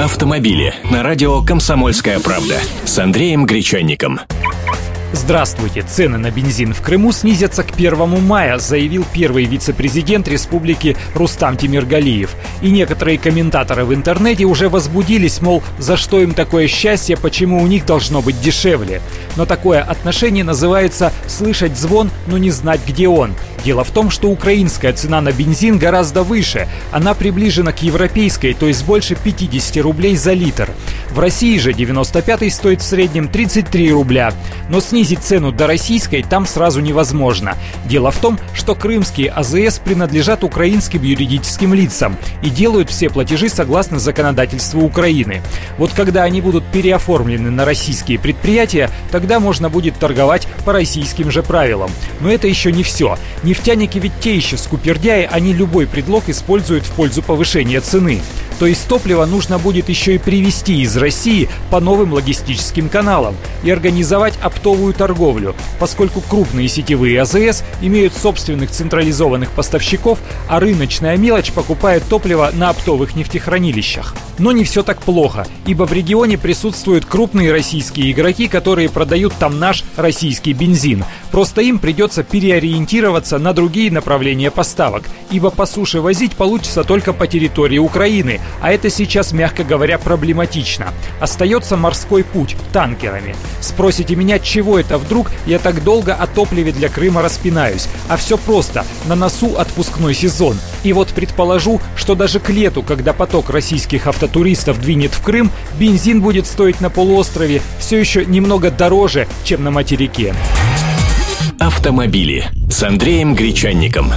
«Автомобили» на радио «Комсомольская правда» с Андреем Гречанником. Здравствуйте! Цены на бензин в Крыму снизятся к 1 мая, заявил первый вице-президент республики Рустам Тимиргалиев. И некоторые комментаторы в интернете уже возбудились, мол, за что им такое счастье, почему у них должно быть дешевле. Но такое отношение называется «слышать звон, но не знать, где он». Дело в том, что украинская цена на бензин гораздо выше. Она приближена к европейской, то есть больше 50 рублей за литр. В России же 95-й стоит в среднем 33 рубля. Но снизить цену до российской там сразу невозможно. Дело в том, что крымские АЗС принадлежат украинским юридическим лицам и делают все платежи согласно законодательству Украины. Вот когда они будут переоформлены на российские предприятия, тогда можно будет торговать по российским же правилам. Но это еще не все. Нефтяники ведь те еще скупердяи, они любой предлог используют в пользу повышения цены. То есть топливо нужно будет еще и привезти из России по новым логистическим каналам и организовать оптовую торговлю, поскольку крупные сетевые АЗС имеют собственных централизованных поставщиков, а рыночная мелочь покупает топливо на оптовых нефтехранилищах. Но не все так плохо, ибо в регионе присутствуют крупные российские игроки, которые продают там наш российский бензин. Просто им придется переориентироваться на другие направления поставок, ибо по суше возить получится только по территории Украины, а это сейчас, мягко говоря, проблематично. Остается морской путь танкерами. Спросите меня, чего это вдруг я так долго о топливе для Крыма распинаюсь? А все просто, на носу отпускной сезон. И вот предположу, что даже к лету, когда поток российских автотуристов двинет в Крым, бензин будет стоить на полуострове все еще немного дороже, чем на материке. «Автомобили» с Андреем Гречанником.